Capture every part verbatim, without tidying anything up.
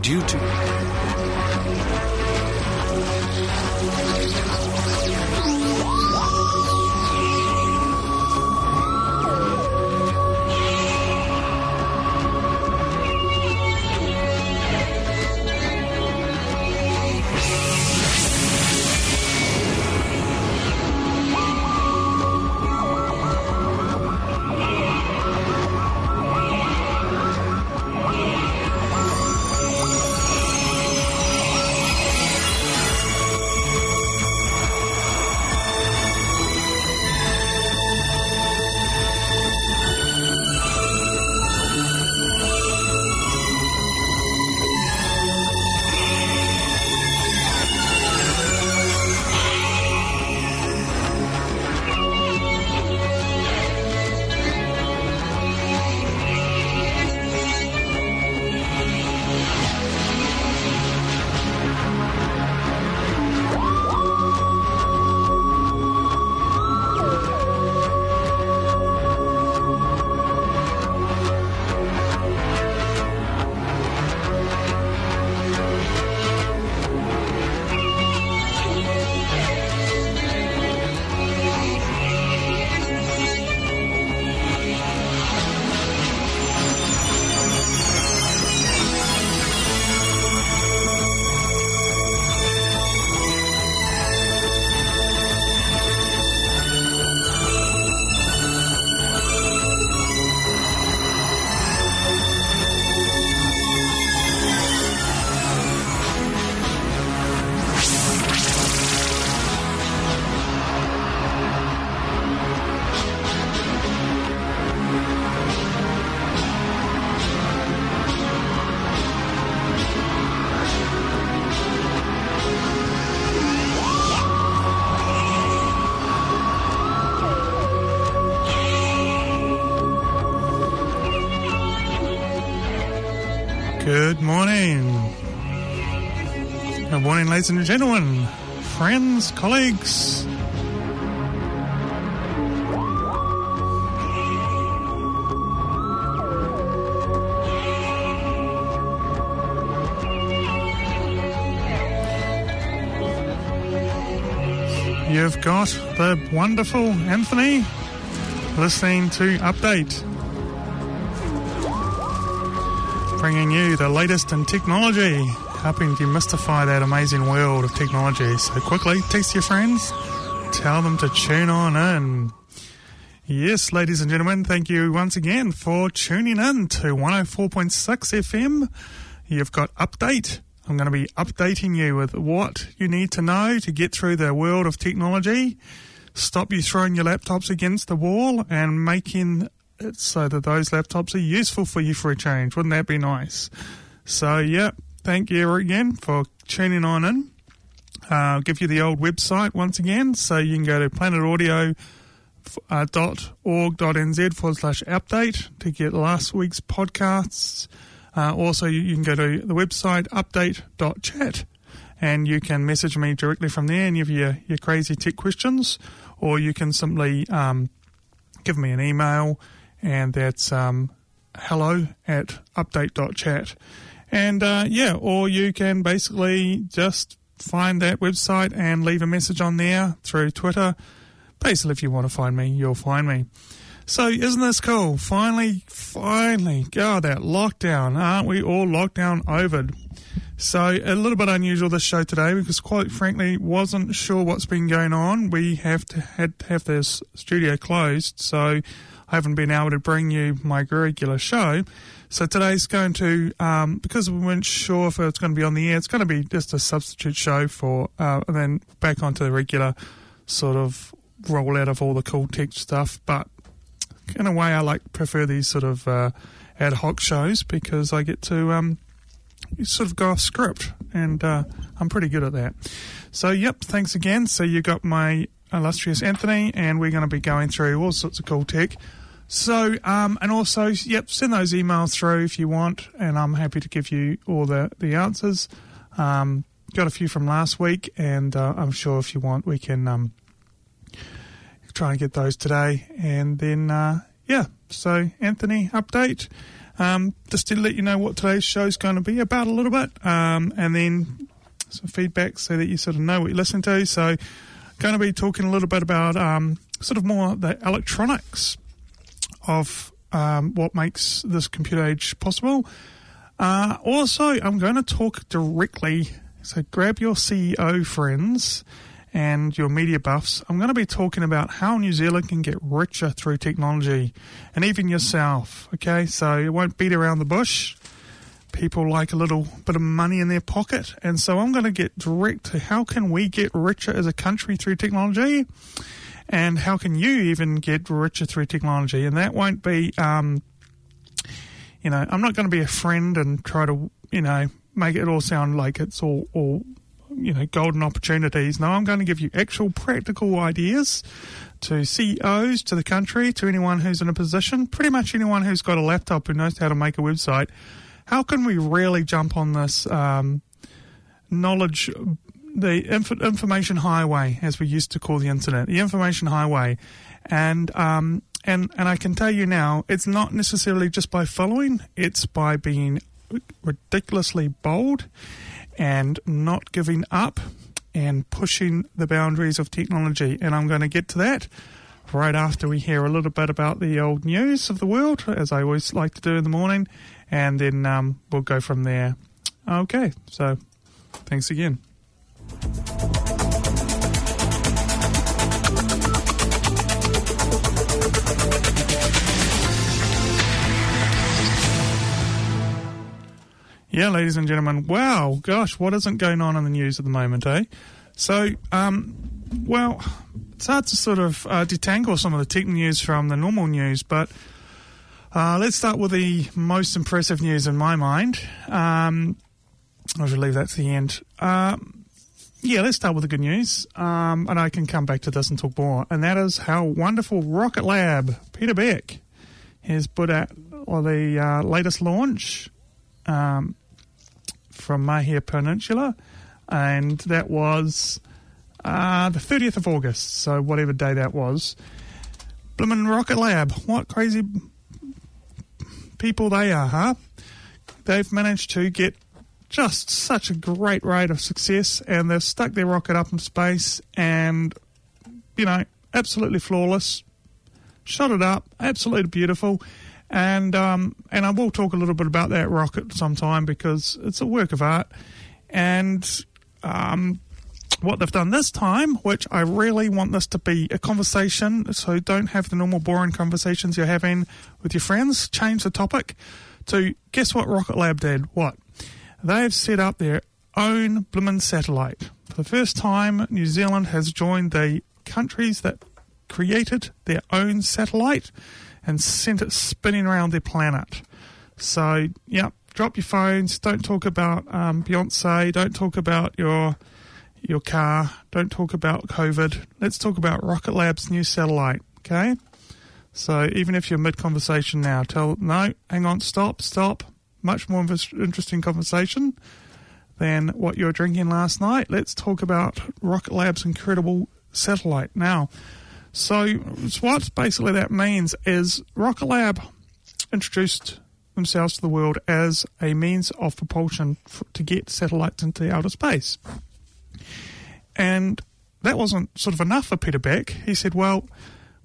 due to Good morning. Good morning, ladies and gentlemen, friends, colleagues. You've got the wonderful Anthony listening to Update, bringing you the latest in technology, helping demystify that amazing world of technology. So quickly, text your friends, tell them to tune on in. Yes, ladies and gentlemen, thank you once again for tuning in to one oh four point six F M. You've got Update. I'm going to be updating you with what you need to know to get through the world of technology, stop you throwing your laptops against the wall and making so that those laptops are useful for you for a change. Wouldn't that be nice? So, yeah, thank you again for tuning on in. Uh, I'll give you the old website once again. So you can go to planet audio dot org dot n z forward slash update to get last week's podcasts. Uh, also, you can go to the website update dot chat and you can message me directly from there and give your, your crazy tech questions. Or you can simply um, give me an email. And that's um, hello at update dot chat. And, uh, yeah, or you can basically just find that website and leave a message on there through Twitter. Basically, if you want to find me, you'll find me. So isn't this cool? Finally, finally, God, that lockdown. Aren't we all lockdown overed? So a little bit unusual this show today because, quite frankly, wasn't sure what's been going on. We have to had to have this studio closed, so I haven't been able to bring you my regular show. So today's going to, um, because we weren't sure if it's going to be on the air, it's going to be just a substitute show for, uh, and then back onto the regular sort of rollout of all the cool tech stuff. But in a way, I like prefer these sort of uh, ad hoc shows because I get to um, sort of go off script, and uh, I'm pretty good at that. So, yep, thanks again. So you got my illustrious Anthony, and we're going to be going through all sorts of cool tech. So, um, and also, yep, send those emails through if you want, and I'm happy to give you all the, the answers. Um, got a few from last week, and uh, I'm sure if you want, we can um, try and get those today. And then, uh, yeah, So, Anthony, update. Um, just to let you know what today's show's going to be about a little bit, um, and then some feedback so that you sort of know what you're listening to. So, going to be talking a little bit about um, sort of more the electronics of um, what makes this computer age possible. Uh, also, I'm going to talk directly, so grab your C E O friends and your media buffs. I'm going to be talking about how New Zealand can get richer through technology, and even yourself, okay? So it won't beat around the bush. People like a little bit of money in their pocket, and so I'm going to get direct to how can we get richer as a country through technology, and how can you even get richer through technology. And that won't be, um, you know, I'm not going to be a friend and try to, you know, make it all sound like it's all, all you know, golden opportunities. No, I'm going to give you actual practical ideas to C E Os, to the country, to anyone who's in a position, pretty much anyone who's got a laptop who knows how to make a website. How can we really jump on this um, knowledge, the inf- information highway, as we used to call the internet, the information highway? And um, and and I can tell you now, it's not necessarily just by following, it's by being ridiculously bold and not giving up and pushing the boundaries of technology. And I'm going to get to that right after we hear a little bit about the old news of the world, as I always like to do in the morning, and then um, we'll go from there. Okay, so thanks again. Yeah, ladies and gentlemen, wow, gosh, what isn't going on in the news at the moment, eh? So, um, well, it's hard to sort of uh, detangle some of the tech news from the normal news, but uh, let's start with the most impressive news in my mind. Um, I'll just leave that to the end. Um, yeah, let's start with the good news, um, and I can come back to this and talk more, and that is how wonderful Rocket Lab, Peter Beck, has put out well, the uh, latest launch um from Mahia Peninsula, and that was uh, the thirtieth of August, so whatever day that was. Blimmin' Rocket Lab, what crazy people they are, huh? They've managed to get just such a great rate of success, and they've stuck their rocket up in space and, you know, absolutely flawless, shot it up, absolutely beautiful. And um, and I will talk a little bit about that rocket sometime because it's a work of art. And um, what they've done this time, which I really want this to be a conversation, so don't have the normal boring conversations you're having with your friends. Change the topic to guess what Rocket Lab did? What? They've set up their own blimmin' satellite. For the first time, New Zealand has joined the countries that created their own satellite and sent it spinning around their planet. So, yeah, drop your phones. Don't talk about um, Beyonce. Don't talk about your your car. Don't talk about COVID. Let's talk about Rocket Lab's new satellite, okay? So even if you're mid-conversation now, tell no, hang on, stop, stop. Much more interesting conversation than what you were drinking last night. Let's talk about Rocket Lab's incredible satellite now. So what basically that means is Rocket Lab introduced themselves to the world as a means of propulsion for, to get satellites into outer space. And that wasn't sort of enough for Peter Beck. He said, well,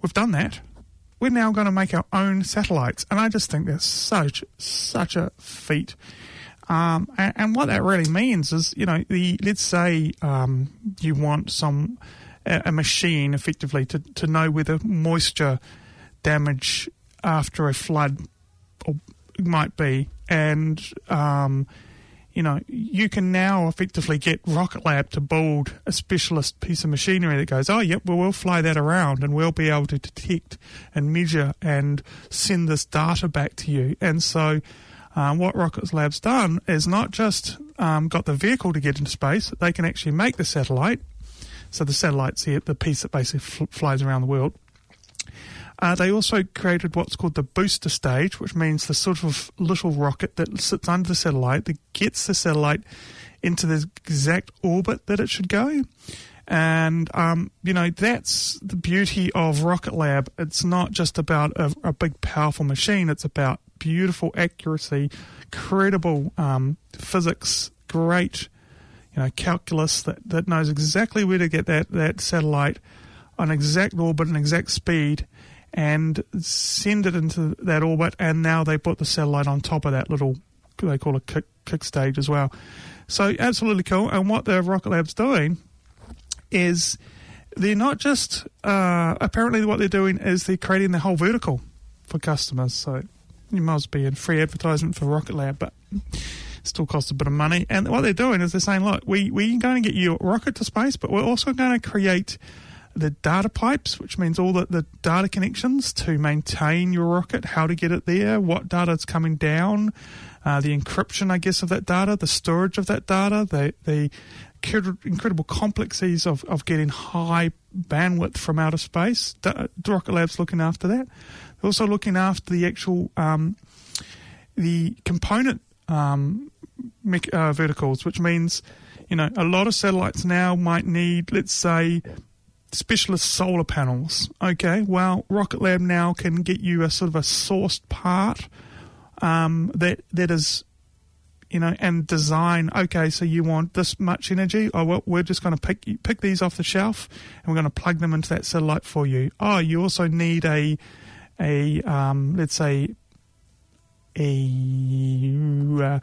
we've done that. We're now going to make our own satellites. And I just think that's such, such a feat. Um, and, and what that really means is, you know, the let's say um, you want some... a machine effectively to, to know whether moisture damage after a flood or might be. And, um, you know, you can now effectively get Rocket Lab to build a specialist piece of machinery that goes, oh, yep, well, we'll fly that around and we'll be able to detect and measure and send this data back to you. And so um, what Rocket Lab's done is not just um, got the vehicle to get into space, they can actually make the satellite. So the satellite's here, the piece that basically fl- flies around the world. Uh, they also created what's called the booster stage, which means the sort of little rocket that sits under the satellite that gets the satellite into the exact orbit that it should go. And, um, you know, that's the beauty of Rocket Lab. It's not just about a, a big, powerful machine. It's about beautiful accuracy, credible um, physics, great, you know, calculus that, that knows exactly where to get that, that satellite on exact orbit and exact speed and send it into that orbit. And now they put the satellite on top of that little, they call it kick, kick stage as well. So absolutely cool. And what the Rocket Lab's doing is they're not just, uh, apparently what they're doing is they're creating the whole vertical for customers. So you must be in free advertisement for Rocket Lab, but still costs a bit of money. And what they're doing is they're saying, look, we, we're going to get your rocket to space, but we're also going to create the data pipes, which means all the, the data connections to maintain your rocket, how to get it there, what data is coming down, uh, the encryption, I guess, of that data, the storage of that data, the, the incredible complexities of, of getting high bandwidth from outer space. D- Rocket Lab's looking after that. They're also looking after the actual um, the component um, mech- uh, verticals, which means, you know, a lot of satellites now might need, let's say, specialist solar panels. Okay, well, Rocket Lab now can get you a sort of a sourced part um, that that is, you know, and design. Okay, so you want this much energy? Oh, well, we're just going to pick pick these off the shelf, and we're going to plug them into that satellite for you. Oh, you also need a a um, let's say a uh, a,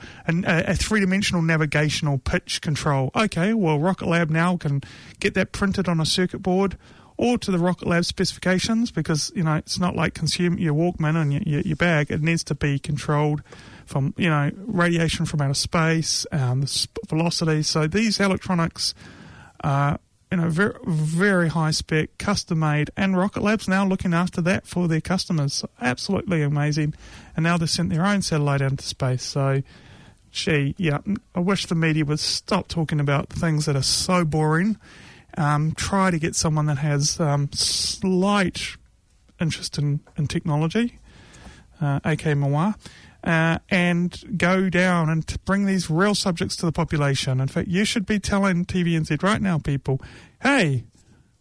a three dimensional navigational pitch control. Okay, well, Rocket Lab now can get that printed on a circuit board or to the Rocket Lab specifications, because, you know, it's not like consume your Walkman and your, your, your bag. It needs to be controlled from, you know, radiation from outer space, um, the sp- velocity. So these electronics are, you know, very, very high spec, custom made, and Rocket Lab's now looking after that for their customers. So absolutely amazing. And now they've sent their own satellite out into space. So, gee, yeah, I wish the media would stop talking about things that are so boring. Um, try to get someone that has um, slight interest in, in technology, uh, aka moi. Uh, and go down and t- bring these real subjects to the population. In fact, you should be telling T V N Z right now, people, hey,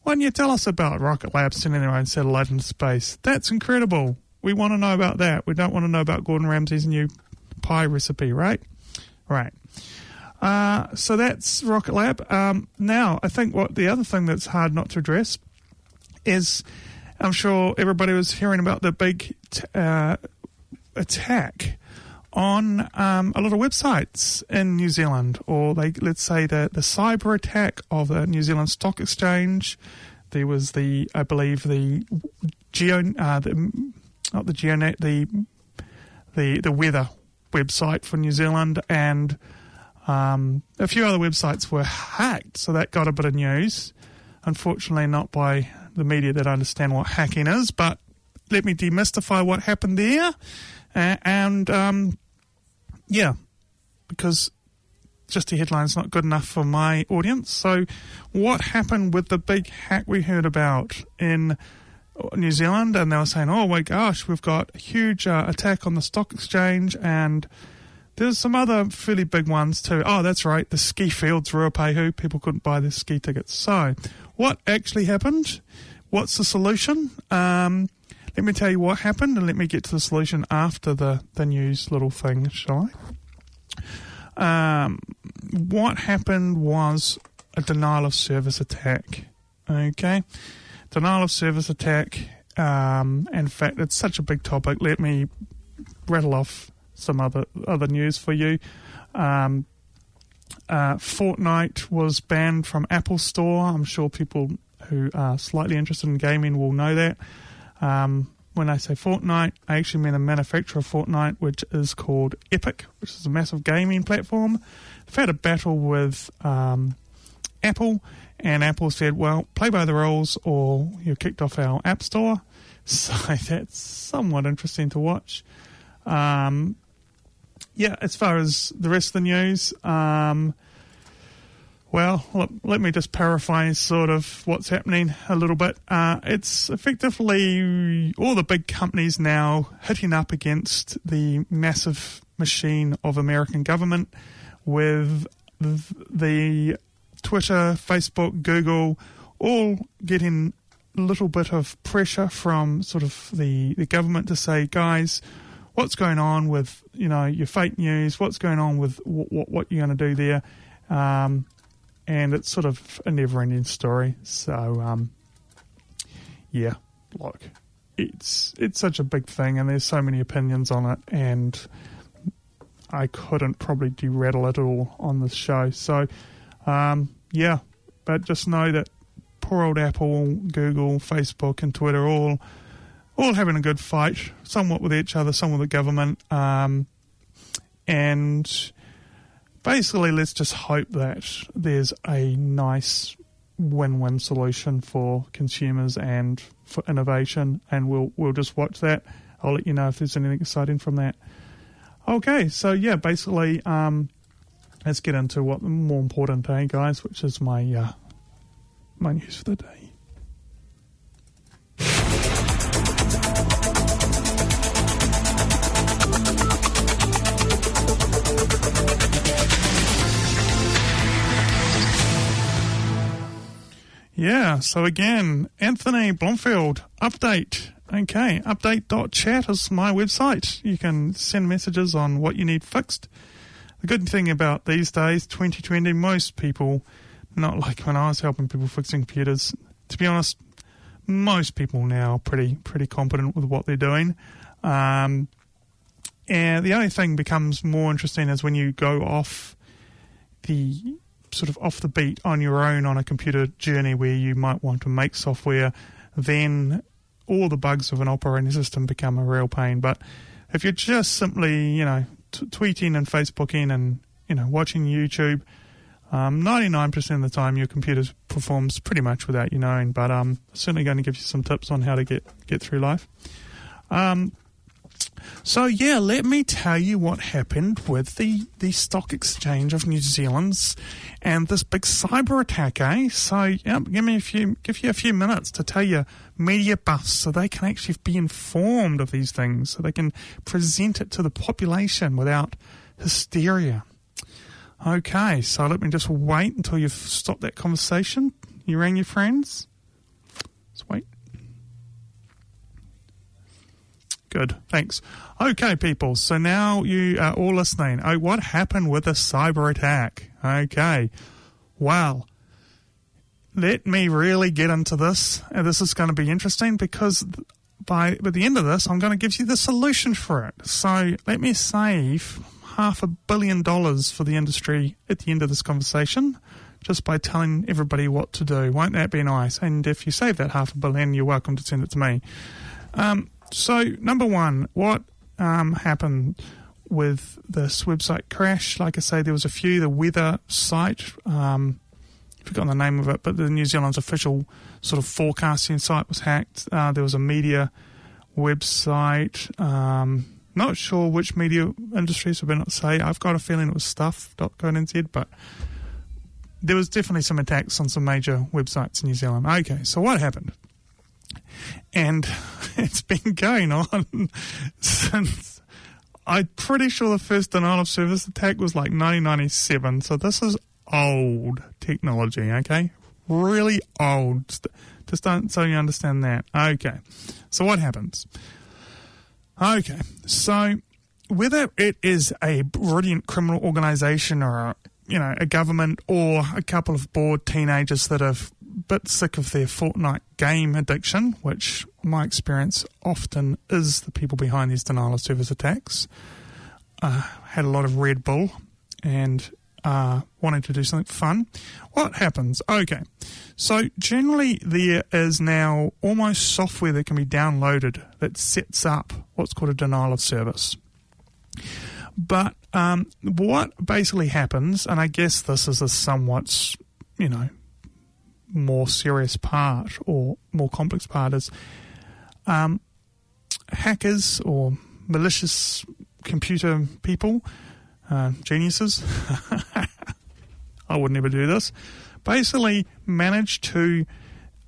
why don't you tell us about Rocket Lab sending their own satellite into space? That's incredible. We want to know about that. We don't want to know about Gordon Ramsay's new pie recipe, right? Right. Uh, so that's Rocket Lab. Um, now, I think what the other thing that's hard not to address is, I'm sure everybody was hearing about the big T- uh, attack on um, a lot of websites in New Zealand, or they, let's say the, the cyber attack of the New Zealand Stock Exchange. There was the, I believe, the geo, uh, the, not the GeoNet, the, the the weather website for New Zealand, and um, a few other websites were hacked, so that got a bit of news. Unfortunately, not by the media that understand what hacking is, but let me demystify what happened there. Uh, and, um, yeah, because just the headline's not good enough for my audience. So what happened with the big hack we heard about in New Zealand? And they were saying, oh, my gosh, we've got a huge uh, attack on the stock exchange. And there's some other fairly big ones too. Oh, that's right, the ski fields, Ruapehu. People couldn't buy their ski tickets. So what actually happened? What's the solution? Um... Let me tell you what happened, and let me get to the solution after the, the news little thing, shall I? Um, what happened was a denial of service attack. Okay, denial of service attack. Um, in fact, it's such a big topic. Let me rattle off some other other news for you. Um, uh, Fortnite was banned from Apple Store. I'm sure people who are slightly interested in gaming will know that. Um, when I say Fortnite, I actually mean the manufacturer of Fortnite, which is called Epic, which is a massive gaming platform. They've had a battle with um, Apple, and Apple said, well, play by the rules or you're kicked off our App Store. So that's somewhat interesting to watch. Um, yeah, as far as the rest of the news, um, well, let, let me just paraphrase sort of what's happening a little bit. Uh, it's effectively all the big companies now hitting up against the massive machine of American government with the Twitter, Facebook, Google, all getting a little bit of pressure from sort of the, the government to say, guys, what's going on with, you know, your fake news? What's going on with what what, what you're going to do there? Um, and it's sort of a never-ending story. So, um, yeah, look, it's it's such a big thing, and there's so many opinions on it, and I couldn't probably de-rattle it all on this show. So, um, yeah, but just know that poor old Apple, Google, Facebook, and Twitter all. all having a good fight, somewhat with each other, some with the government, um, and basically let's just hope that there's a nice win-win solution for consumers and for innovation, and we'll we'll just watch that. I'll let you know if there's anything exciting from that. Okay, so yeah, basically um, let's get into what the more important thing, guys, which is my uh, my news for the day. Yeah, so again, Anthony Blomfield, update. Okay, update dot chat is my website. You can send messages on what you need fixed. The good thing about these days, twenty twenty, most people, not like when I was helping people fixing computers, to be honest, most people now are pretty, pretty competent with what they're doing. Um, and the only thing becomes more interesting is when you go off the sort of off the beat on your own on a computer journey where you might want to make software, then all the bugs of an operating system become a real pain. But if you're just simply, you know, t- tweeting and Facebooking and, you know, watching YouTube, um, ninety-nine percent of the time your computer performs pretty much without you knowing. But I'm um, certainly going to give you some tips on how to get, get through life. Um, So, yeah, let me tell you what happened with the, the Stock Exchange of New Zealand's and this big cyber attack, eh? So, yeah, give me a few, give you a few minutes to tell your media buffs so they can actually be informed of these things, so they can present it to the population without hysteria. Okay, so let me just wait until you've stopped that conversation. You rang your friends? Let's wait. Good, thanks. Okay, people, so now you are all listening. Oh, what happened with a cyber attack? Okay, well, let me really get into this. And this is going to be interesting because by, by the end of this, I'm going to give you the solution for it. So let me save half a billion dollars for the industry at the end of this conversation just by telling everybody what to do. Won't that be nice? And if you save that half a billion, you're welcome to send it to me. Um... So, number one, what um, happened with this website crash? Like I say, there was a few. The weather site, um, I've forgotten the name of it, but the New Zealand's official sort of forecasting site was hacked. Uh, there was a media website. Um, not sure which media industries have been not say. I've got a feeling it was stuff dot co dot n z, but there was definitely some attacks on some major websites in New Zealand. Okay, so what happened? And it's been going on since, I'm pretty sure the first denial of service attack was like nineteen ninety-seven. So this is old technology, okay? Really old. Just don't, so you understand that. Okay. So what happens? Okay. So whether it is a brilliant criminal organization or, a, you know, a government or a couple of bored teenagers that have bit sick of their Fortnite game addiction, which my experience often is the people behind these denial of service attacks, uh, had a lot of Red Bull and uh, wanted to do something fun. What happens? Okay, so generally there is now almost software that can be downloaded that sets up what's called a denial of service. But um, what basically happens, and I guess this is a somewhat, you know, more serious part or more complex part is um, hackers or malicious computer people, uh, geniuses, I would never do this, basically manage to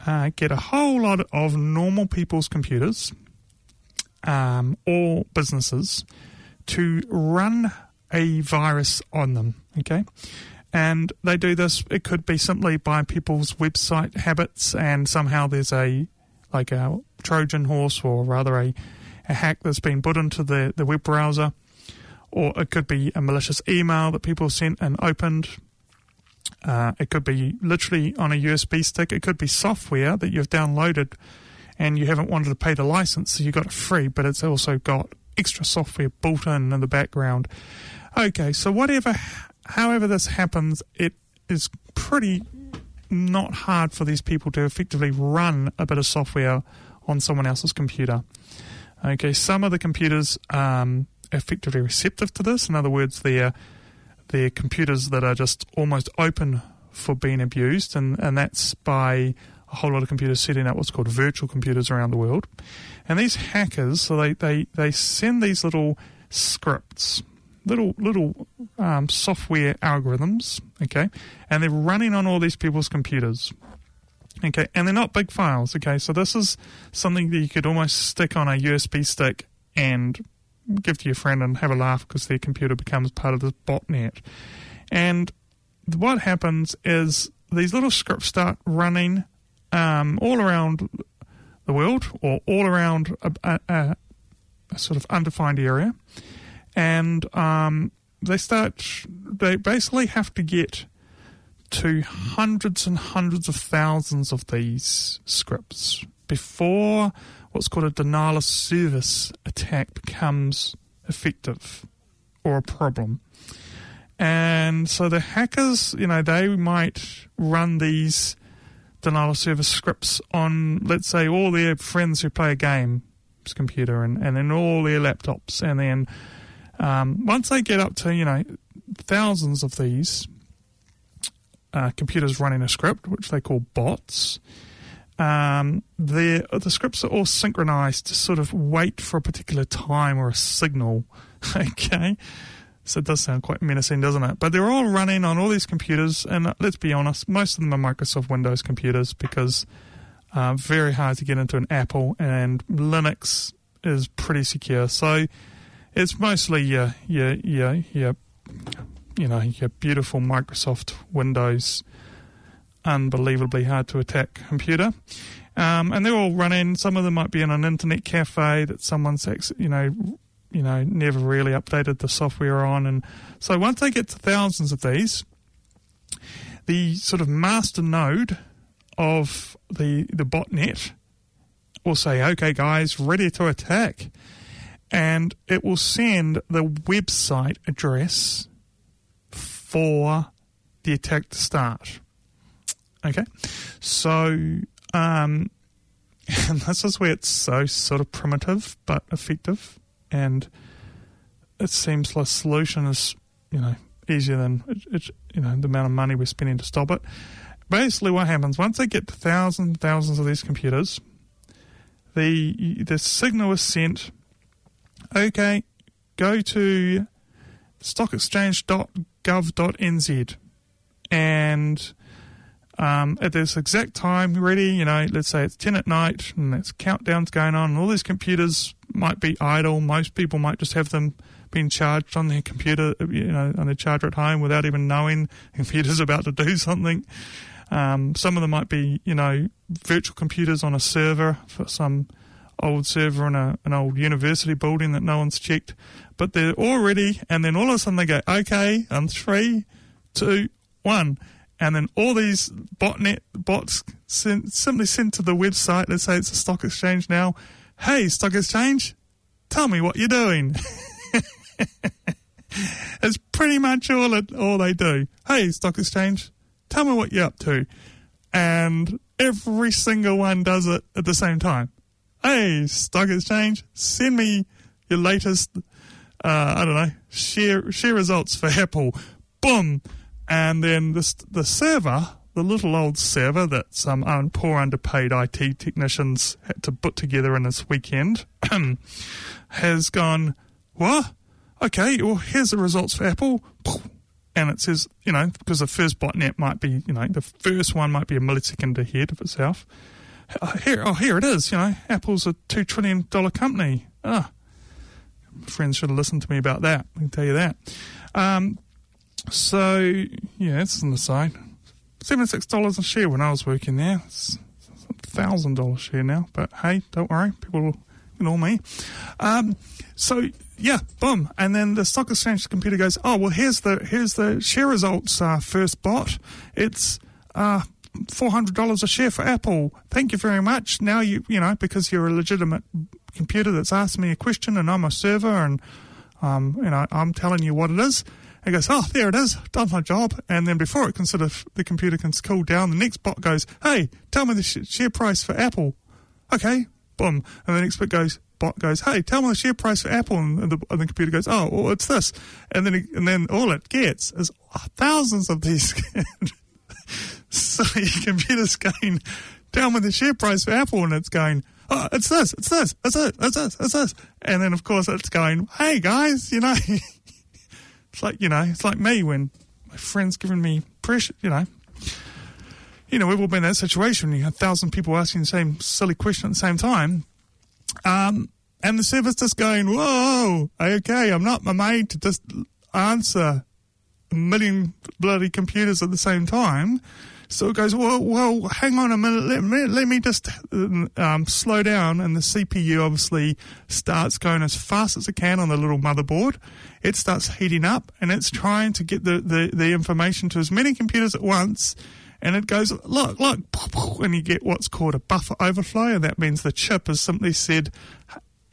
uh, get a whole lot of normal people's computers um, or businesses to run a virus on them, okay? And they do this, it could be simply by people's website habits, and somehow there's a like a Trojan horse, or rather a, a hack that's been put into the, the web browser. Or it could be a malicious email that people sent and opened. Uh, it could be literally on a U S B stick. It could be software that you've downloaded and you haven't wanted to pay the license, so you got it free, but it's also got extra software built in in the background. Okay, so whatever, however this happens, it is pretty not hard for these people to effectively run a bit of software on someone else's computer. Okay, some of the computers are um, effectively receptive to this. In other words, they're, they're computers that are just almost open for being abused, and, and that's by a whole lot of computers setting up what's called virtual computers around the world. And these hackers, so they, they, they send these little scripts, little little um, software algorithms, okay, and they're running on all these people's computers, okay, and they're not big files, okay, so this is something that you could almost stick on a U S B stick and give to your friend and have a laugh because their computer becomes part of this botnet. And what happens is these little scripts start running Um, all around the world, or all around a, a, a, a sort of undefined area, and um, they start. They basically have to get to hundreds and hundreds of thousands of these scripts before what's called a denial of service attack becomes effective or a problem. And so the hackers, you know, they might run these denial of service scripts on, let's say, all their friends who play a game's computer, and, and then all their laptops. And then um, once they get up to, you know, thousands of these uh, computers running a script, which they call bots, um, the scripts are all synchronized to sort of wait for a particular time or a signal, okay? So it does sound quite menacing, doesn't it? But they're all running on all these computers, and let's be honest, most of them are Microsoft Windows computers because uh, very hard to get into an Apple, and Linux is pretty secure. So it's mostly your, your, your, your, you know, your beautiful Microsoft Windows, unbelievably hard to attack computer. Um, and they're all running. Some of them might be in an internet cafe that someone's, you know, you know, never really updated the software on. And so once they get to thousands of these, the sort of master node of the, the botnet will say, okay, guys, ready to attack. And it will send the website address for the attack to start. Okay? So, um, and this is where it's so sort of primitive but effective. And it seems the solution is, you know, easier than, it, it, you know, the amount of money we're spending to stop it. Basically what happens, once they get to thousands and thousands of these computers, the the signal is sent, okay, go to stock exchange dot gov dot n z. And um, at this exact time, ready, you know, let's say it's ten at night, and there's countdowns going on, and all these computers might be idle. Most people might just have them being charged on their computer, you know, on their charger at home without even knowing the computer's about to do something. Um, some of them might be, you know, virtual computers on a server for some old server in a, an old university building that no one's checked. But they're all ready, and then all of a sudden they go, okay, on three, two, one. And then all these botnet bots send, simply send to the website, let's say it's a stock exchange now, hey, Stock Exchange, tell me what you're doing. It's pretty much all it, all they do. Hey, Stock Exchange, tell me what you're up to. And every single one does it at the same time. Hey, Stock Exchange, send me your latest, uh, I don't know, share share results for Apple. Boom. And then the, the server, the little old server that some um, poor underpaid I T technicians had to put together in this weekend has gone, what? Okay, well, here's the results for Apple. And it says, you know, because the first botnet might be, you know, the first one might be a millisecond ahead of itself. Oh, here, oh, here it is, you know, Apple's a two trillion dollars company. Oh, friends should have listened to me about that, I can tell you that. Um, So, yeah, it's on the side. seventy-six dollars a share when I was working there. It's a one thousand dollars share now, but hey, don't worry. People will ignore me. Um, so, yeah, boom. And then the stock exchange computer goes, oh, well, here's the here's the share results uh, first bot. It's uh, four hundred dollars a share for Apple. Thank you very much. Now, you you know, because you're a legitimate computer that's asked me a question and I'm a server and, um, you know, I'm telling you what it is. It goes, oh, there it is, done my job. And then before it consider the computer can cool down, the next bot goes, hey, tell me the sh- share price for Apple. Okay, boom. And the next bot goes, bot goes, hey, tell me the share price for Apple. And the, and the computer goes, oh, well, it's this. And then, and then all it gets is thousands of these. So your computer's going, tell me the share price for Apple. And it's going, oh, it's this, it's this, it's it, it's this, it's this. And then, of course, it's going, hey, guys, you know... It's like, you know, it's like me when my friend's giving me pressure, you know. You know, we've all been in that situation. You have a thousand people asking the same silly question at the same time. Um, and the server's just going, whoa, okay, I'm not made to just answer a million bloody computers at the same time. So it goes, well, well hang on a minute, let me, let me just um, slow down. And the C P U obviously starts going as fast as it can on the little motherboard. It starts heating up, and it's trying to get the, the, the information to as many computers at once. And it goes, look, look, and you get what's called a buffer overflow. And that means the chip has simply said,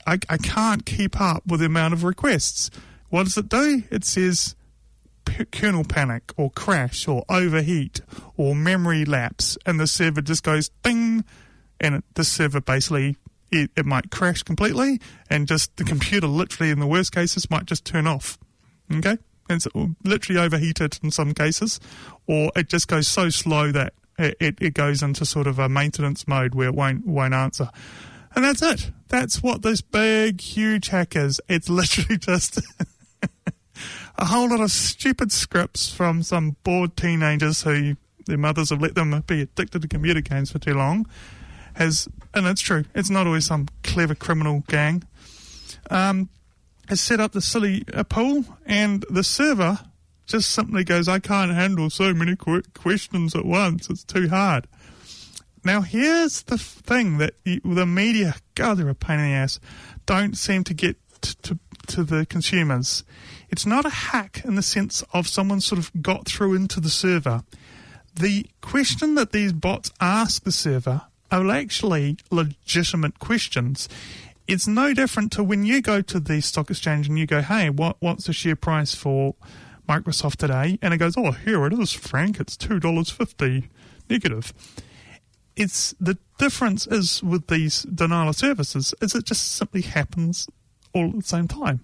I, I can't keep up with the amount of requests. What does it do? It says... kernel panic or crash or overheat or memory lapse, and the server just goes bing, and it, the server basically it, it might crash completely, and just the computer literally in the worst cases might just turn off. Okay, and so literally overheated in some cases, or it just goes so slow that it, it, it goes into sort of a maintenance mode where it won't won't answer, and that's it. That's what this big huge hack is. It's literally just. A whole lot of stupid scripts from some bored teenagers who their mothers have let them be addicted to computer games for too long. Has, and it's true, it's not always some clever criminal gang, um, has set up the silly uh, pool, and the server just simply goes, I can't handle so many qu- questions at once, it's too hard. Now, here's the thing that you, the media, God, they're a pain in the ass, don't seem to get t- to to the consumers. It's not a hack in the sense of someone sort of got through into the server. The question that these bots ask the server are actually legitimate questions. It's no different to when you go to the stock exchange and you go, hey, what what's the share price for Microsoft today? And it goes, oh, here it is, Frank, it's two dollars fifty negative. It's the difference is with these denial of services is it just simply happens all at the same time.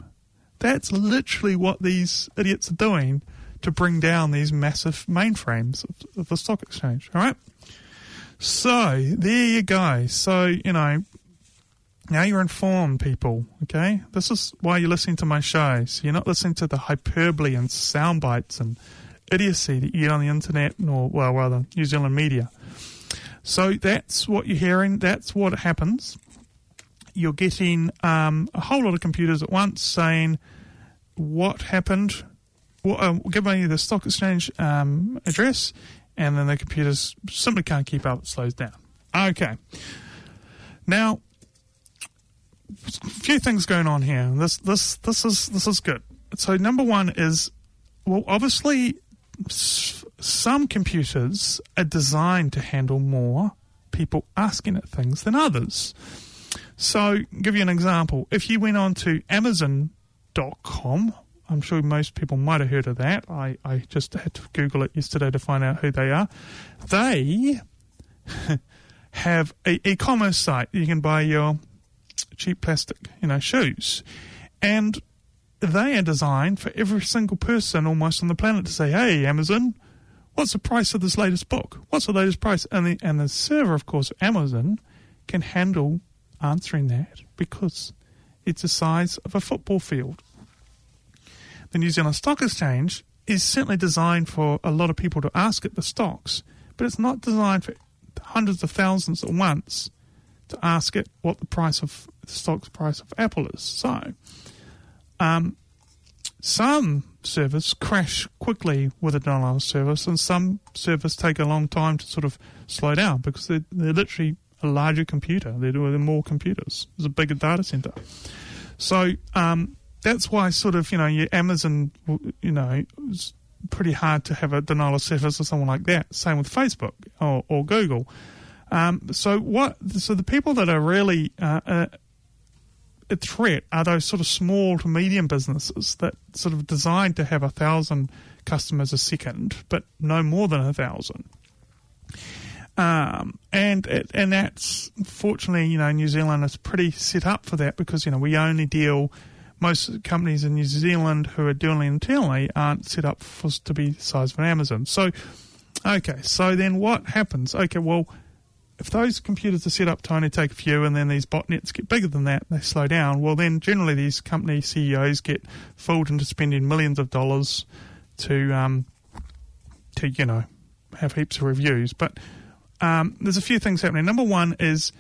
That's literally what these idiots are doing to bring down these massive mainframes of, of the stock exchange, all right? So, there you go. So, you know, now you're informed, people, okay? This is why you're listening to my show. So you're not listening to the hyperbole and sound bites and idiocy that you get on the internet or, well, rather, New Zealand media. So that's what you're hearing. That's what happens. You're getting um, a whole lot of computers at once saying, what happened? Well, um, give me the stock exchange um, address, and then the computers simply can't keep up. It slows down. Okay. Now, a few things going on here. This this this is this is good. So number one is, well, obviously, some computers are designed to handle more people asking it things than others. So, give you an example. If you went on to Amazon dot com, I'm sure most people might have heard of that. I, I just had to Google it yesterday to find out who they are. They have an e-commerce site. You can buy your cheap plastic, you know, shoes. And they are designed for every single person almost on the planet to say, hey, Amazon, what's the price of this latest book? What's the latest price? And the, and the server, of course, Amazon, can handle answering that because it's the size of a football field. The New Zealand Stock Exchange is certainly designed for a lot of people to ask at the stocks, but it's not designed for hundreds of thousands at once to ask it what the price of the stock's price of Apple is. So, um, some servers crash quickly with a denial of service, and some servers take a long time to sort of slow down because they're, they're literally a larger computer. They're, they're more computers. It's a bigger data center. So um, that's why sort of, you know, your Amazon, you know, it's pretty hard to have a denial of service or someone like that. Same with Facebook or, or Google. Um, so what? So the people that are really uh, a, a threat are those sort of small to medium businesses that sort of designed to have a thousand customers a second, but no more than a thousand. Um, and it, and that's, fortunately, you know, New Zealand is pretty set up for that because, you know, we only deal, most companies in New Zealand who are dealing internally aren't set up for to be the size of an Amazon. So, okay, so then what happens? Okay, well, if those computers are set up to only take a few and then these botnets get bigger than that, they slow down, well then generally these company C E Os get fooled into spending millions of dollars to, um, to you know, have heaps of reviews. But um, there's a few things happening. Number one is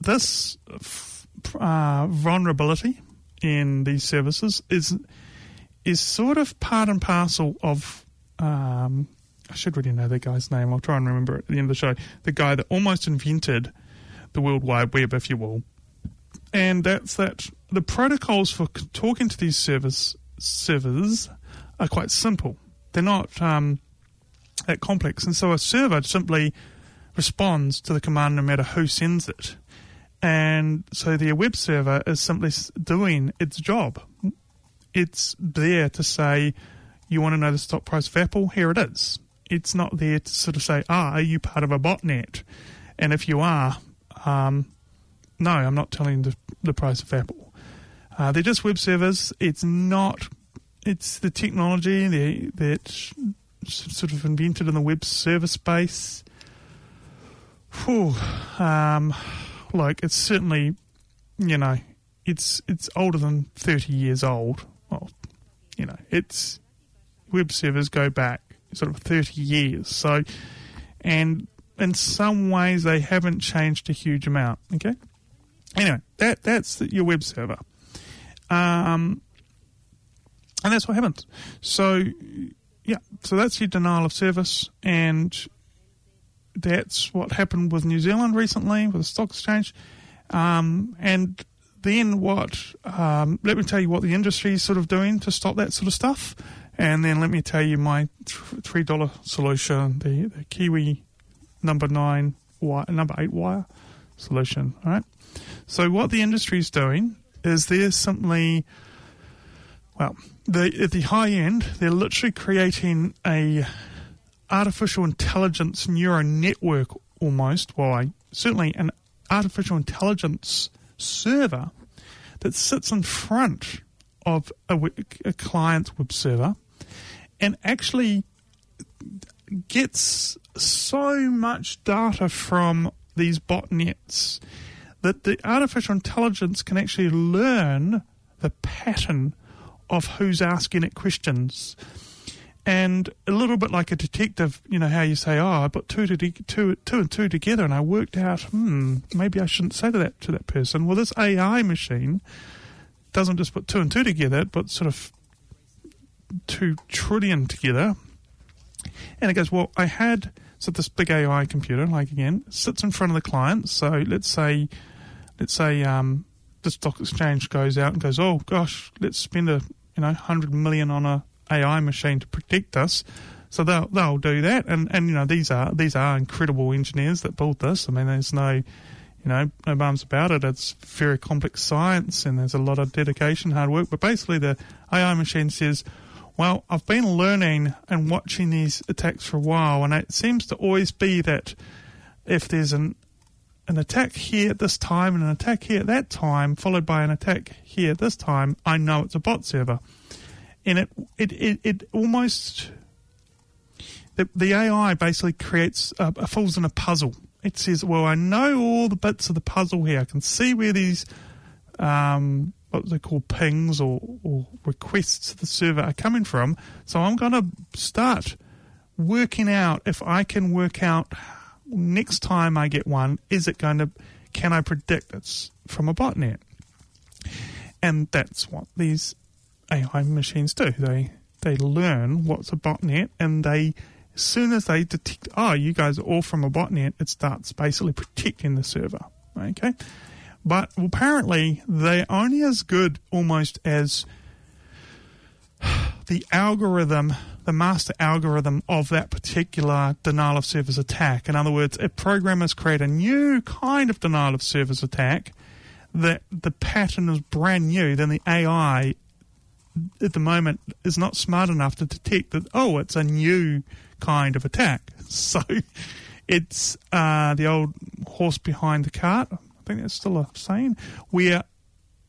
this uh, vulnerability in these services is is sort of part and parcel of... Um, I should really know the guy's name. I'll try and remember it at the end of the show. The guy that almost invented the World Wide Web, if you will. And that's that the protocols for talking to these service, servers are quite simple. They're not um, that complex. And so a server simply responds to the command no matter who sends it. And so their web server is simply doing its job. It's there to say, you want to know the stock price of Apple? Here it is. It's not there to sort of say, ah, are you part of a botnet? And if you are, um, no, I'm not telling the, the price of Apple. Uh, they're just web servers. It's not, it's the technology that's sort of invented in the web server space. Whew. Um, like, it's certainly, you know, it's it's older than thirty years old. Well, you know, it's, web servers go back sort of thirty years, so, and in some ways they haven't changed a huge amount. Okay, anyway, that that's the, your web server, um, and that's what happens. So yeah, so that's your denial of service, and that's what happened with New Zealand recently with the stock exchange, um, and then what? Um, let me tell you what the industry is sort of doing to stop that sort of stuff. And then let me tell you my three dollar solution, the, the Kiwi number nine wire, number eight wire solution. All right. So what the industry's doing is they're simply, well, they, at the high end, they're literally creating a artificial intelligence neural network almost, well, certainly an artificial intelligence server that sits in front of a, a client's web server, and actually gets so much data from these botnets that the artificial intelligence can actually learn the pattern of who's asking it questions. And a little bit like a detective, you know, how you say, oh, I put two, to de- two, two and two together and I worked out, hmm, maybe I shouldn't say that to that person. Well, this A I machine doesn't just put two and two together, it puts sort of two trillion together. And it goes, well, I had, so this big A I computer, like again, sits in front of the client. So let's say, let's say um, the stock exchange goes out and goes, oh gosh, let's spend a, you know, one hundred million on a A I machine to protect us. So they'll they'll do that, and and you know these are these are incredible engineers that built this. I mean, there's no, you know, no bums about it. It's very complex science, and there's a lot of dedication, hard work. But basically, the A I machine says, "Well, I've been learning and watching these attacks for a while, and it seems to always be that if there's an an attack here at this time and an attack here at that time, followed by an attack here at this time, I know it's a bot server." And it, it, it, it almost, the, the A I basically creates, a, a falls in a puzzle. It says, well, I know all the bits of the puzzle here. I can see where these, um, what they call pings or, or requests to the server are coming from. So I'm going to start working out if I can work out next time I get one, is it going to, can I predict it's from a botnet? And that's what these A I machines do. They they learn what's a botnet, and they, as soon as they detect, oh, you guys are all from a botnet, it starts basically protecting the server. Okay, but apparently they're only as good almost as the algorithm, the master algorithm of that particular denial of service attack. In other words, if programmers create a new kind of denial of service attack, that the pattern is brand new, then the A I at the moment is not smart enough to detect that, oh, it's a new kind of attack. So it's uh, the old horse behind the cart, I think that's still a saying, where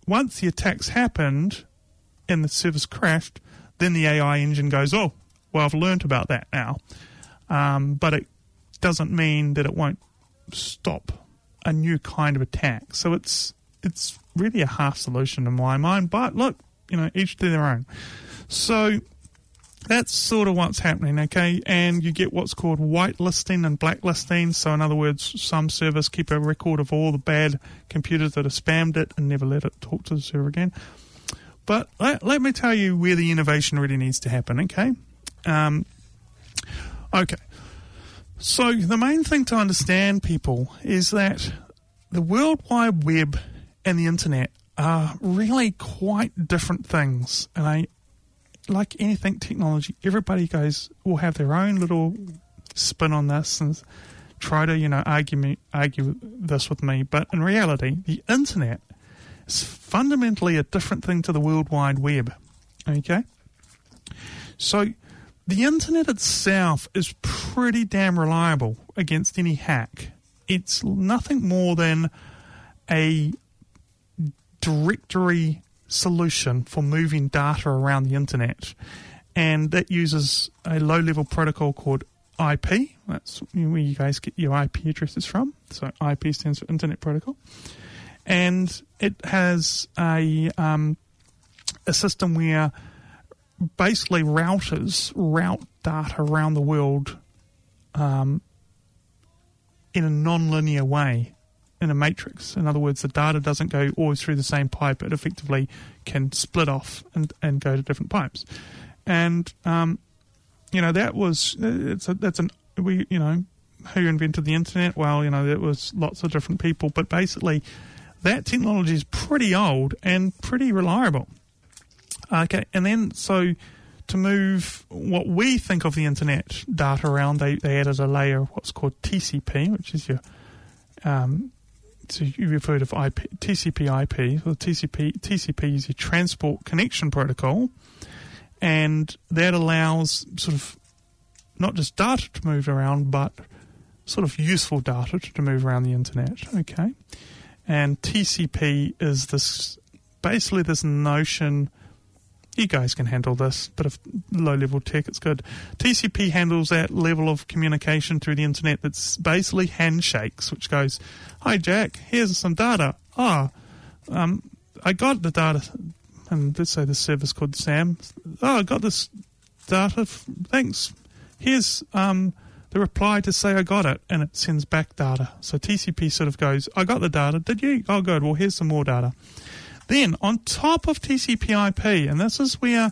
once the attack's happened and the service crashed, then the A I engine goes, oh, well, I've learnt about that now. Um, but it doesn't mean that it won't stop a new kind of attack. So it's it's really a half solution in my mind. But look, you know, each to their own. So that's sort of what's happening, okay? And you get what's called whitelisting and blacklisting. So in other words, some servers keep a record of all the bad computers that have spammed it and never let it talk to the server again. But let, let me tell you where the innovation really needs to happen, okay? Um, okay. So the main thing to understand, people, is that the World Wide Web and the Internet are really quite different things. And I, like anything technology, everybody goes will have their own little spin on this and try to, you know, argue me, argue this with me. But in reality, the Internet is fundamentally a different thing to the World Wide Web, okay? So the Internet itself is pretty damn reliable against any hack. It's nothing more than a directory solution for moving data around the Internet, and that uses a low-level protocol called I P. That's where you guys get your I P addresses from. So I P stands for Internet Protocol. And it has a um, a system where basically routers route data around the world um, in a non-linear way, in a matrix. In other words, the data doesn't go always through the same pipe. It effectively can split off and, and go to different pipes. And, um, you know, that was, it's a, that's an, we, you know, who invented the Internet? Well, you know, it was lots of different people, but basically that technology is pretty old and pretty reliable. Okay, and then so to move what we think of the Internet data around, they, they added a layer of what's called T C P, which is your, um, so you've heard of I P, T C P I P. So T C P, T C P is your Transport Connection Protocol, and that allows sort of not just data to move around, but sort of useful data to move around the Internet, okay? And T C P is this, basically this notion, you guys can handle this, but if low-level tech, it's good. T C P handles that level of communication through the Internet that's basically handshakes, which goes, hi, Jack, here's some data. Ah, oh, um, I got the data. And let's say the service called Sam. Oh, I got this data. Thanks. Here's um. the reply to say I got it, and it sends back data. So T C P sort of goes, I got the data, did you? Oh, good, well, here's some more data. Then on top of T C P I P, and this is where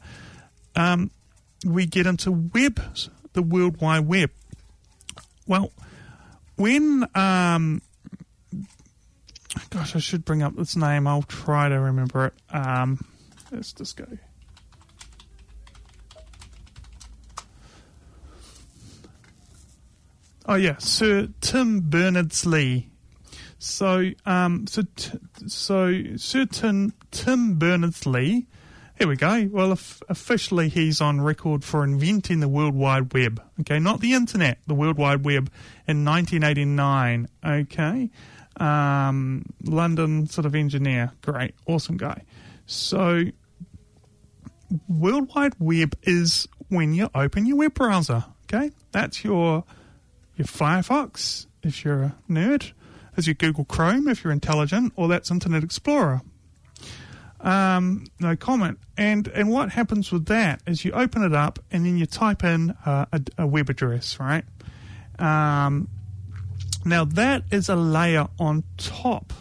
um, we get into web, the World Wide Web. Well, when, um, gosh, I should bring up this name. I'll try to remember it. Um, let's just go. Oh, yeah, Sir Tim Berners-Lee. So, um, so, t- so Sir Tim, Tim Berners-Lee, here we go. Well, if, officially he's on record for inventing the World Wide Web, okay? Not the Internet, the World Wide Web in nineteen eighty-nine, okay? Um, London sort of engineer, great, awesome guy. So, World Wide Web is when you open your web browser, okay? That's your... your Firefox, if you're a nerd, is your Google Chrome, if you're intelligent, or that's Internet Explorer. Um, no comment. And and what happens with that is you open it up and then you type in uh, a, a web address, right? Um, now that is a layer on top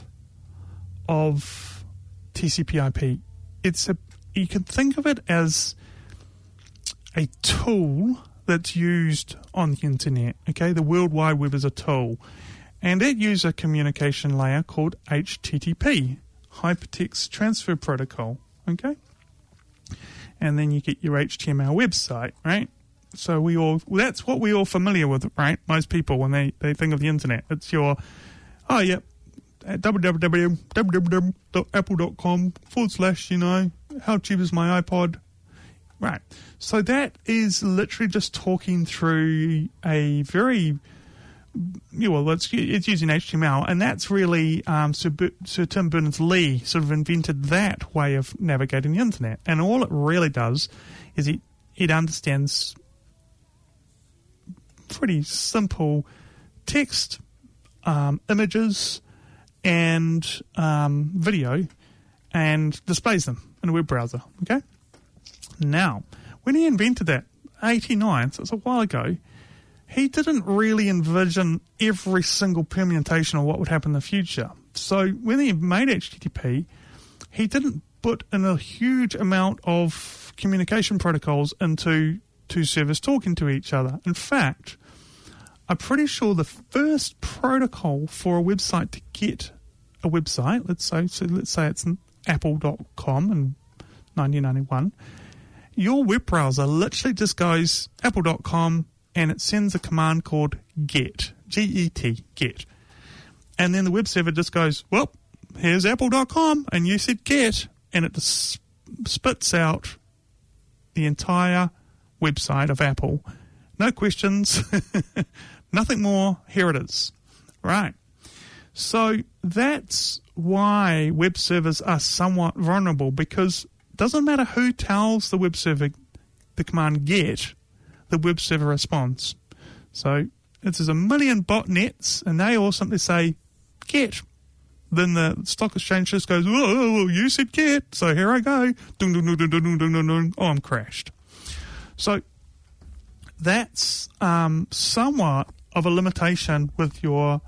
of T C P I P. It's a you could think of it as a tool that's used on the internet. Okay, the World Wide Web is a tool, and it uses a communication layer called H T T P, Hypertext Transfer Protocol. Okay, and then you get your H T M L website, right? So we all, well, that's what we're all familiar with, right? Most people, when they, they think of the internet, it's your, oh, yeah, www.apple.com forward slash, you know, how cheap is my iPod? Right. So that is literally just talking through a very, yeah, well, it's, it's using H T M L, and that's really um, Sir, Sir Tim Berners-Lee sort of invented that way of navigating the internet. And all it really does is it, it understands pretty simple text, um, images, and um, video, and displays them in a web browser, okay? Now, when he invented that, eighty-nine, so it's a while ago, he didn't really envision every single permutation of what would happen in the future. So when he made H T T P, he didn't put in a huge amount of communication protocols into two servers talking to each other. In fact, I'm pretty sure the first protocol for a website to get a website, let's say, so let's say it's an apple dot com in nineteen ninety-one, your web browser literally just goes apple dot com and it sends a command called get, G E T, get. And then the web server just goes, well, here's apple dot com and you said get, and it just spits out the entire website of Apple. No questions, nothing more, here it is. Right. So that's why web servers are somewhat vulnerable, because it doesn't matter who tells the web server the command get, the web server responds. So if there's a million botnets and they all simply say get, then the stock exchange just goes, oh, you said get, so here I go. Dun, dun, dun, dun, dun, dun, dun, dun. Oh, I'm crashed. So that's um, somewhat of a limitation with your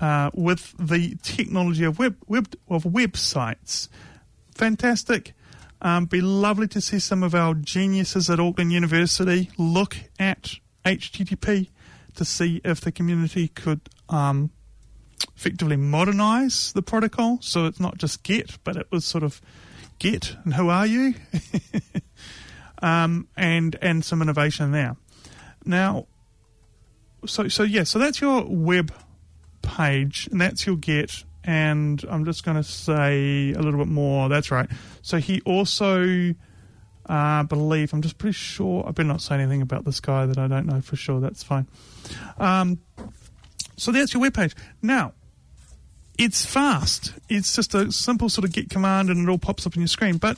uh, with the technology of web, web of websites. Fantastic. Um, be lovely to see some of our geniuses at Auckland University look at H T T P to see if the community could um, effectively modernise the protocol, so it's not just get, but it was sort of get and who are you? Um, and and some innovation there. Now, so so yeah, so that's your web page, and that's your get. And I'm just going to say a little bit more. That's right. So he also, uh, believe, I'm just pretty sure. I better not say anything about this guy that I don't know for sure. That's fine. Um, so that's your web page. Now, it's fast. It's just a simple sort of get command, and it all pops up on your screen. But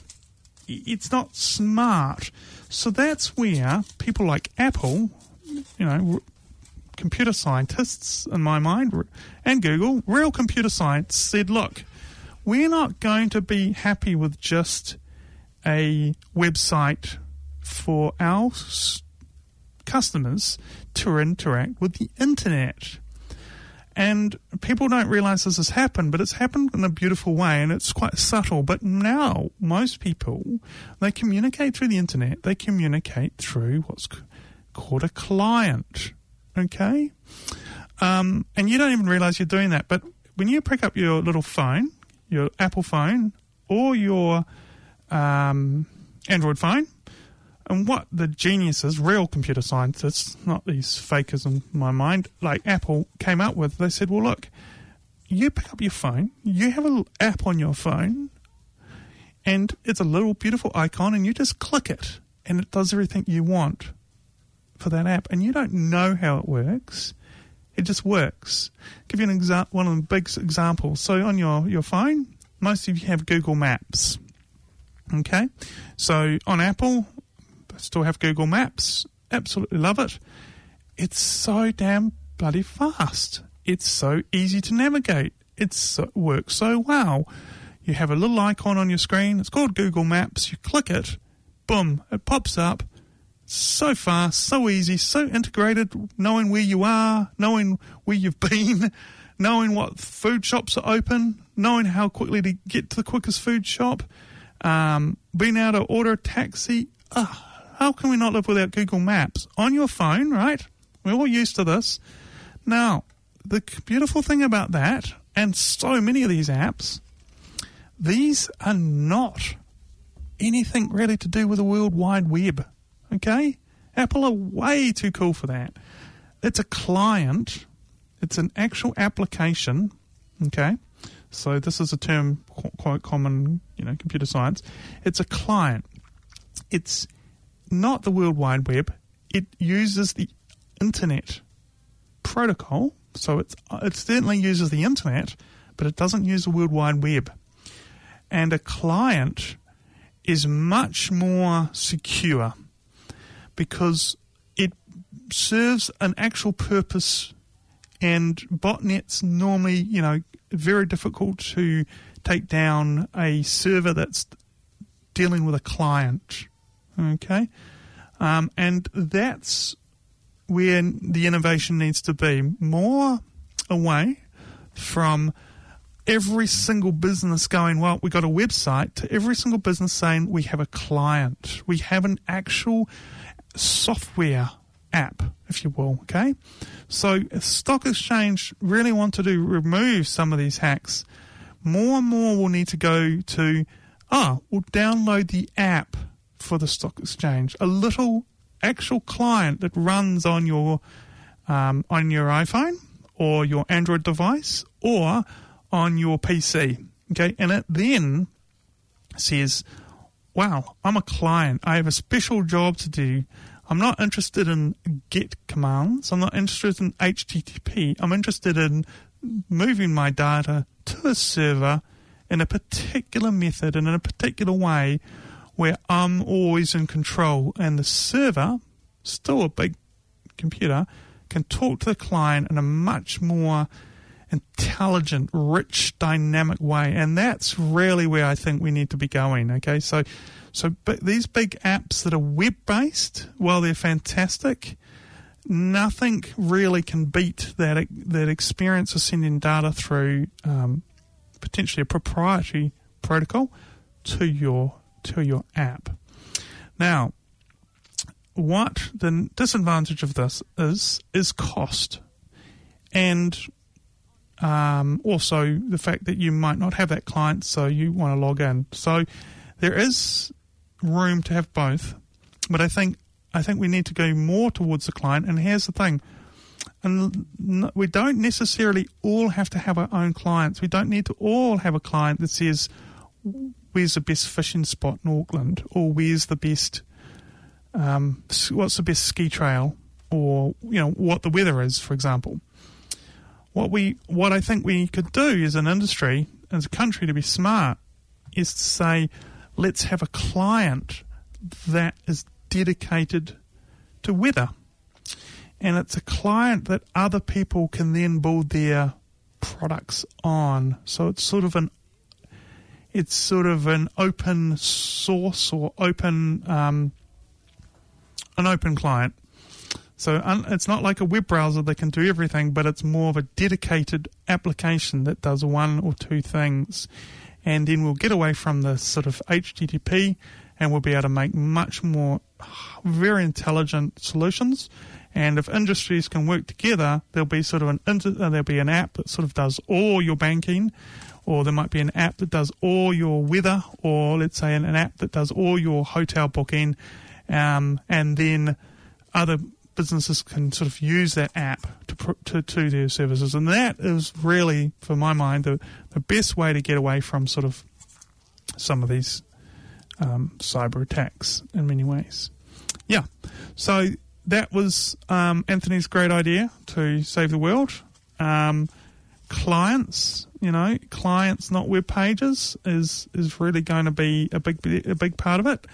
it's not smart. So that's where people like Apple, you know, computer scientists in my mind, and Google, real computer science, said, look, we're not going to be happy with just a website for our customers to interact with the internet. And people don't realise this has happened, but it's happened in a beautiful way, and it's quite subtle. But now, most people, they communicate through the internet. They communicate through what's called a client, okay? Um, and you don't even realise you're doing that. But when you pick up your little phone, your Apple phone, or your um, Android phone, and what the geniuses, real computer scientists, not these fakers in my mind, like Apple came up with, they said, well, look, you pick up your phone, you have an app on your phone, and it's a little beautiful icon, and you just click it, and it does everything you want for that app. And you don't know how it works. It just works. I'll give you an exa- one of the big examples. So on your, your phone, most of you have Google Maps, okay? So on Apple, still have Google Maps. Absolutely love it. It's so damn bloody fast. It's so easy to navigate. It's so, it works so well. You have a little icon on your screen. It's called Google Maps. You click it. Boom. It pops up. So fast, so easy, so integrated, knowing where you are, knowing where you've been, knowing what food shops are open, knowing how quickly to get to the quickest food shop. um, being able to order a taxi. Ugh, how can we not live without Google Maps? On your phone, right? We're all used to this. Now, the beautiful thing about that, and so many of these apps, these are not anything really to do with the World Wide Web, okay? Apple are way too cool for that. It's a client. It's an actual application, okay? So this is a term quite common, you know, computer science. It's a client. It's not the World Wide Web. It uses the Internet protocol, so it's, it certainly uses the Internet, but it doesn't use the World Wide Web. And a client is much more secure because it serves an actual purpose, and botnets normally, you know, very difficult to take down a server that's dealing with a client, okay? Um, and that's where the innovation needs to be, more away from every single business going, well, we got a website, to every single business saying we have a client. We have an actual software app, if you will, okay? So Stock Exchange really want to do, remove some of these hacks. More and more will need to go to, ah, we'll download the app for the Stock Exchange, a little actual client that runs on your um, on your iPhone or your Android device or on your P C, okay? And it then says, wow, I'm a client. I have a special job to do. I'm not interested in GET commands. I'm not interested in H T T P. I'm interested in moving my data to a server in a particular method and in a particular way where I'm always in control, and the server, still a big computer, can talk to the client in a much more intelligent, rich, dynamic way. And that's really where I think we need to be going, okay? So so but these big apps that are web-based, while they're fantastic, nothing really can beat that, that experience of sending data through um, potentially a proprietary protocol to your to your app. Now, what the disadvantage of this is, is cost. And um, also the fact that you might not have that client, so you want to log in. So there is room to have both, but I think I think we need to go more towards the client. And here's the thing, and we don't necessarily all have to have our own clients. We don't need to all have a client that says, where's the best fishing spot in Auckland? Or where's the best, um, what's the best ski trail? Or, you know, what the weather is, for example. What we, what I think we could do as an industry, as a country, to be smart, is to say, let's have a client that is dedicated to weather. And it's a client that other people can then build their products on. So it's sort of an It's sort of an open source or open um, an open client. So un- it's not like a web browser that can do everything, but it's more of a dedicated application that does one or two things. And then we'll get away from the sort of H T T P, and we'll be able to make much more very intelligent solutions. And if industries can work together, there'll be sort of an inter- there'll be an app that sort of does all your banking, or there might be an app that does all your weather, or let's say an, an app that does all your hotel booking, um, and then other businesses can sort of use that app to, to to their services. And that is really, for my mind, the, the best way to get away from sort of some of these um, cyber attacks in many ways. Yeah, so that was um, Anthony's great idea to save the world. Um, clients... You know, clients, not web pages, is is really going to be a big a big part of it.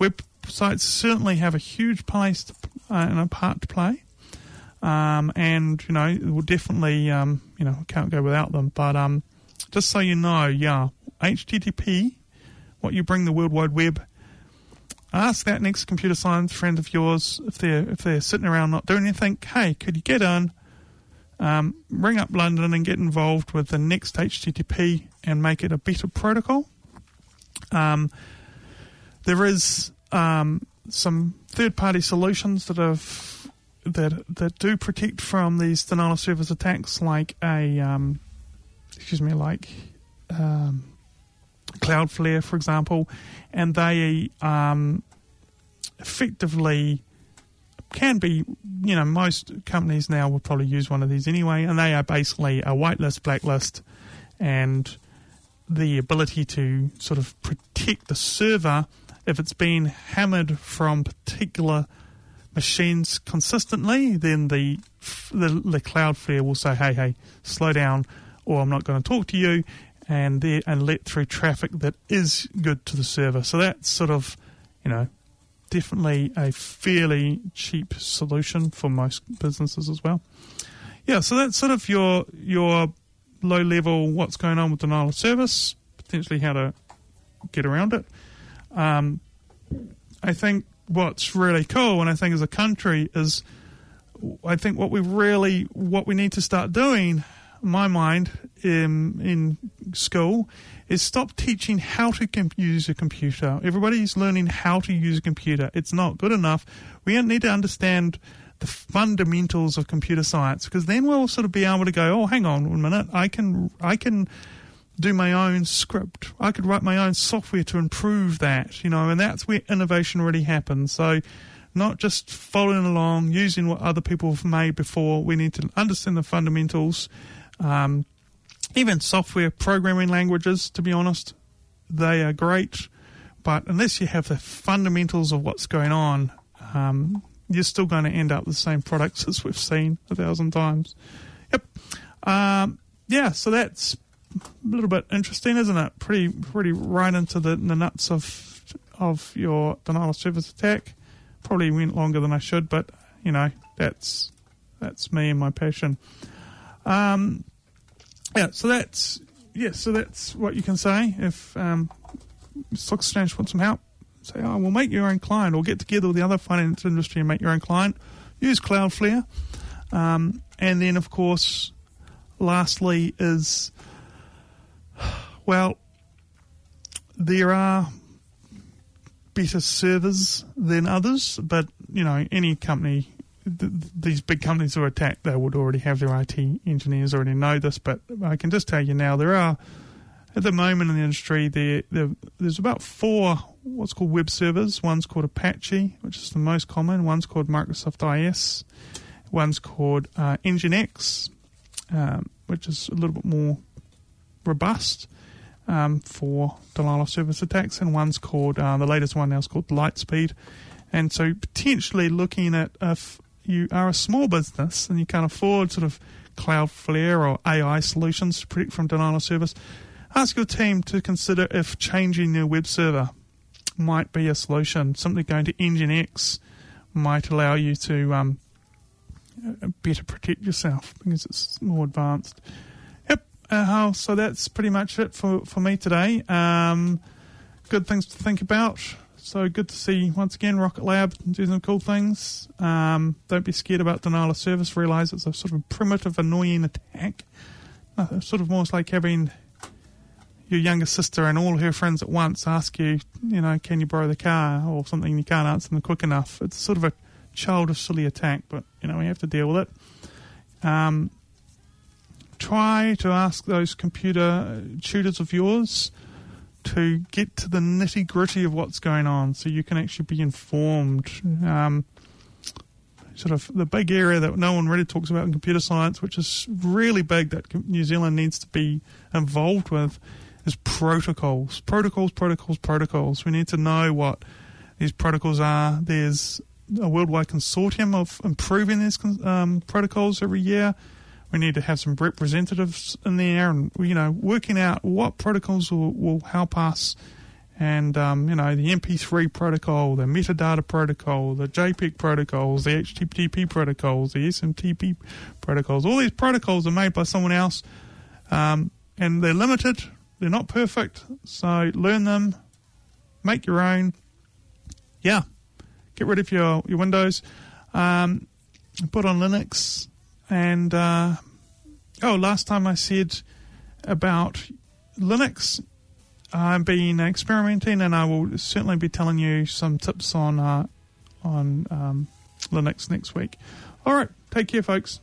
Websites certainly have a huge place to, uh, and a part to play, um, and you know, we'll definitely um, you know can't go without them. But um, just so you know, yeah, H T T P, what you bring the World Wide Web. Ask that next computer science friend of yours if they're if they're sitting around not doing anything. Hey, could you get in? Um, ring up London and get involved with the next H T T P and make it a better protocol. Um, there is um, some third-party solutions that have that that do protect from these denial of service attacks, like a um, excuse me, like um, Cloudflare, for example, and they um, effectively can be, you know, most companies now will probably use one of these anyway, and they are basically a whitelist, blacklist, and the ability to sort of protect the server if it's been hammered from particular machines consistently. Then the the, the Cloudflare will say, hey, hey, slow down, or I'm not going to talk to you, and there and let through traffic that is good to the server. So that's sort of, you know, definitely a fairly cheap solution for most businesses as well. Yeah, so that's sort of your your low level what's going on with denial of service, potentially how to get around it. Um, I think what's really cool, and I think as a country, is I think what we really what we need to start doing, in my mind, in in school, is stop teaching how to com- use a computer. Everybody's learning how to use a computer. It's not good enough. We need to understand the fundamentals of computer science, because then we'll sort of be able to go, oh, hang on one minute, I can I can do my own script. I could write my own software to improve that, you know, and that's where innovation really happens. So not just following along, using what other people have made before. We need to understand the fundamentals. Um, even software programming languages, to be honest, they are great, but unless you have the fundamentals of what's going on, um, you're still going to end up with the same products as we've seen a thousand times. Yep. Um, yeah, so that's a little bit interesting, isn't it? Pretty pretty right into the, the nuts of of your denial of service attack. Probably went longer than I should, but, you know, that's that's me and my passion. Um, yeah, so that's yeah, so that's what you can say. If um, Stock Exchange wants some help, say, oh, we'll make your own client, or get together with the other finance industry and make your own client. Use Cloudflare. Um, and then, of course, lastly is, well, there are better servers than others, but, you know, any company, th- these big companies who are attacked, they would already have their I T engineers already know this, but I can just tell you now, there are, at the moment in the industry, there, there there's about four what's called web servers. One's called Apache, which is the most common. One's called Microsoft I I S. One's called uh, NGINX, um, which is a little bit more robust um, for denial of service attacks, and one's called, uh, the latest one now is called Lightspeed. And so potentially looking at, if you are a small business and you can't afford sort of Cloudflare or A I solutions to protect from denial of service, ask your team to consider if changing their web server might be a solution. Simply going to NGINX might allow you to um, better protect yourself because it's more advanced. Uh, so that's pretty much it for, for me today. Um, good things to think about. So good to see, once again, Rocket Lab do some cool things. Um, don't be scared about denial of service. Realise it's a sort of primitive, annoying attack. Uh, sort of more like having your younger sister and all her friends at once ask you, you know, can you borrow the car or something, you can't answer them quick enough. It's sort of a childish, silly attack, but, you know, we have to deal with it. Um... Try to ask those computer tutors of yours to get to the nitty-gritty of what's going on so you can actually be informed. Um, sort of the big area that no one really talks about in computer science, which is really big that New Zealand needs to be involved with, is protocols. Protocols, protocols, protocols. We need to know what these protocols are. There's a worldwide consortium of improving these um, protocols every year. We need to have some representatives in there and, you know, working out what protocols will, will help us. And, um, you know, the M P three protocol, the metadata protocol, the JPEG protocols, the H T T P protocols, the S M T P protocols. All these protocols are made by someone else, um, and they're limited. They're not perfect. So learn them. Make your own. Yeah. Get rid of your, your Windows. Um, put on Linux. And, uh, oh, last time I said about Linux, I've been experimenting, and I will certainly be telling you some tips on uh, on um, Linux next week. All right, take care, folks.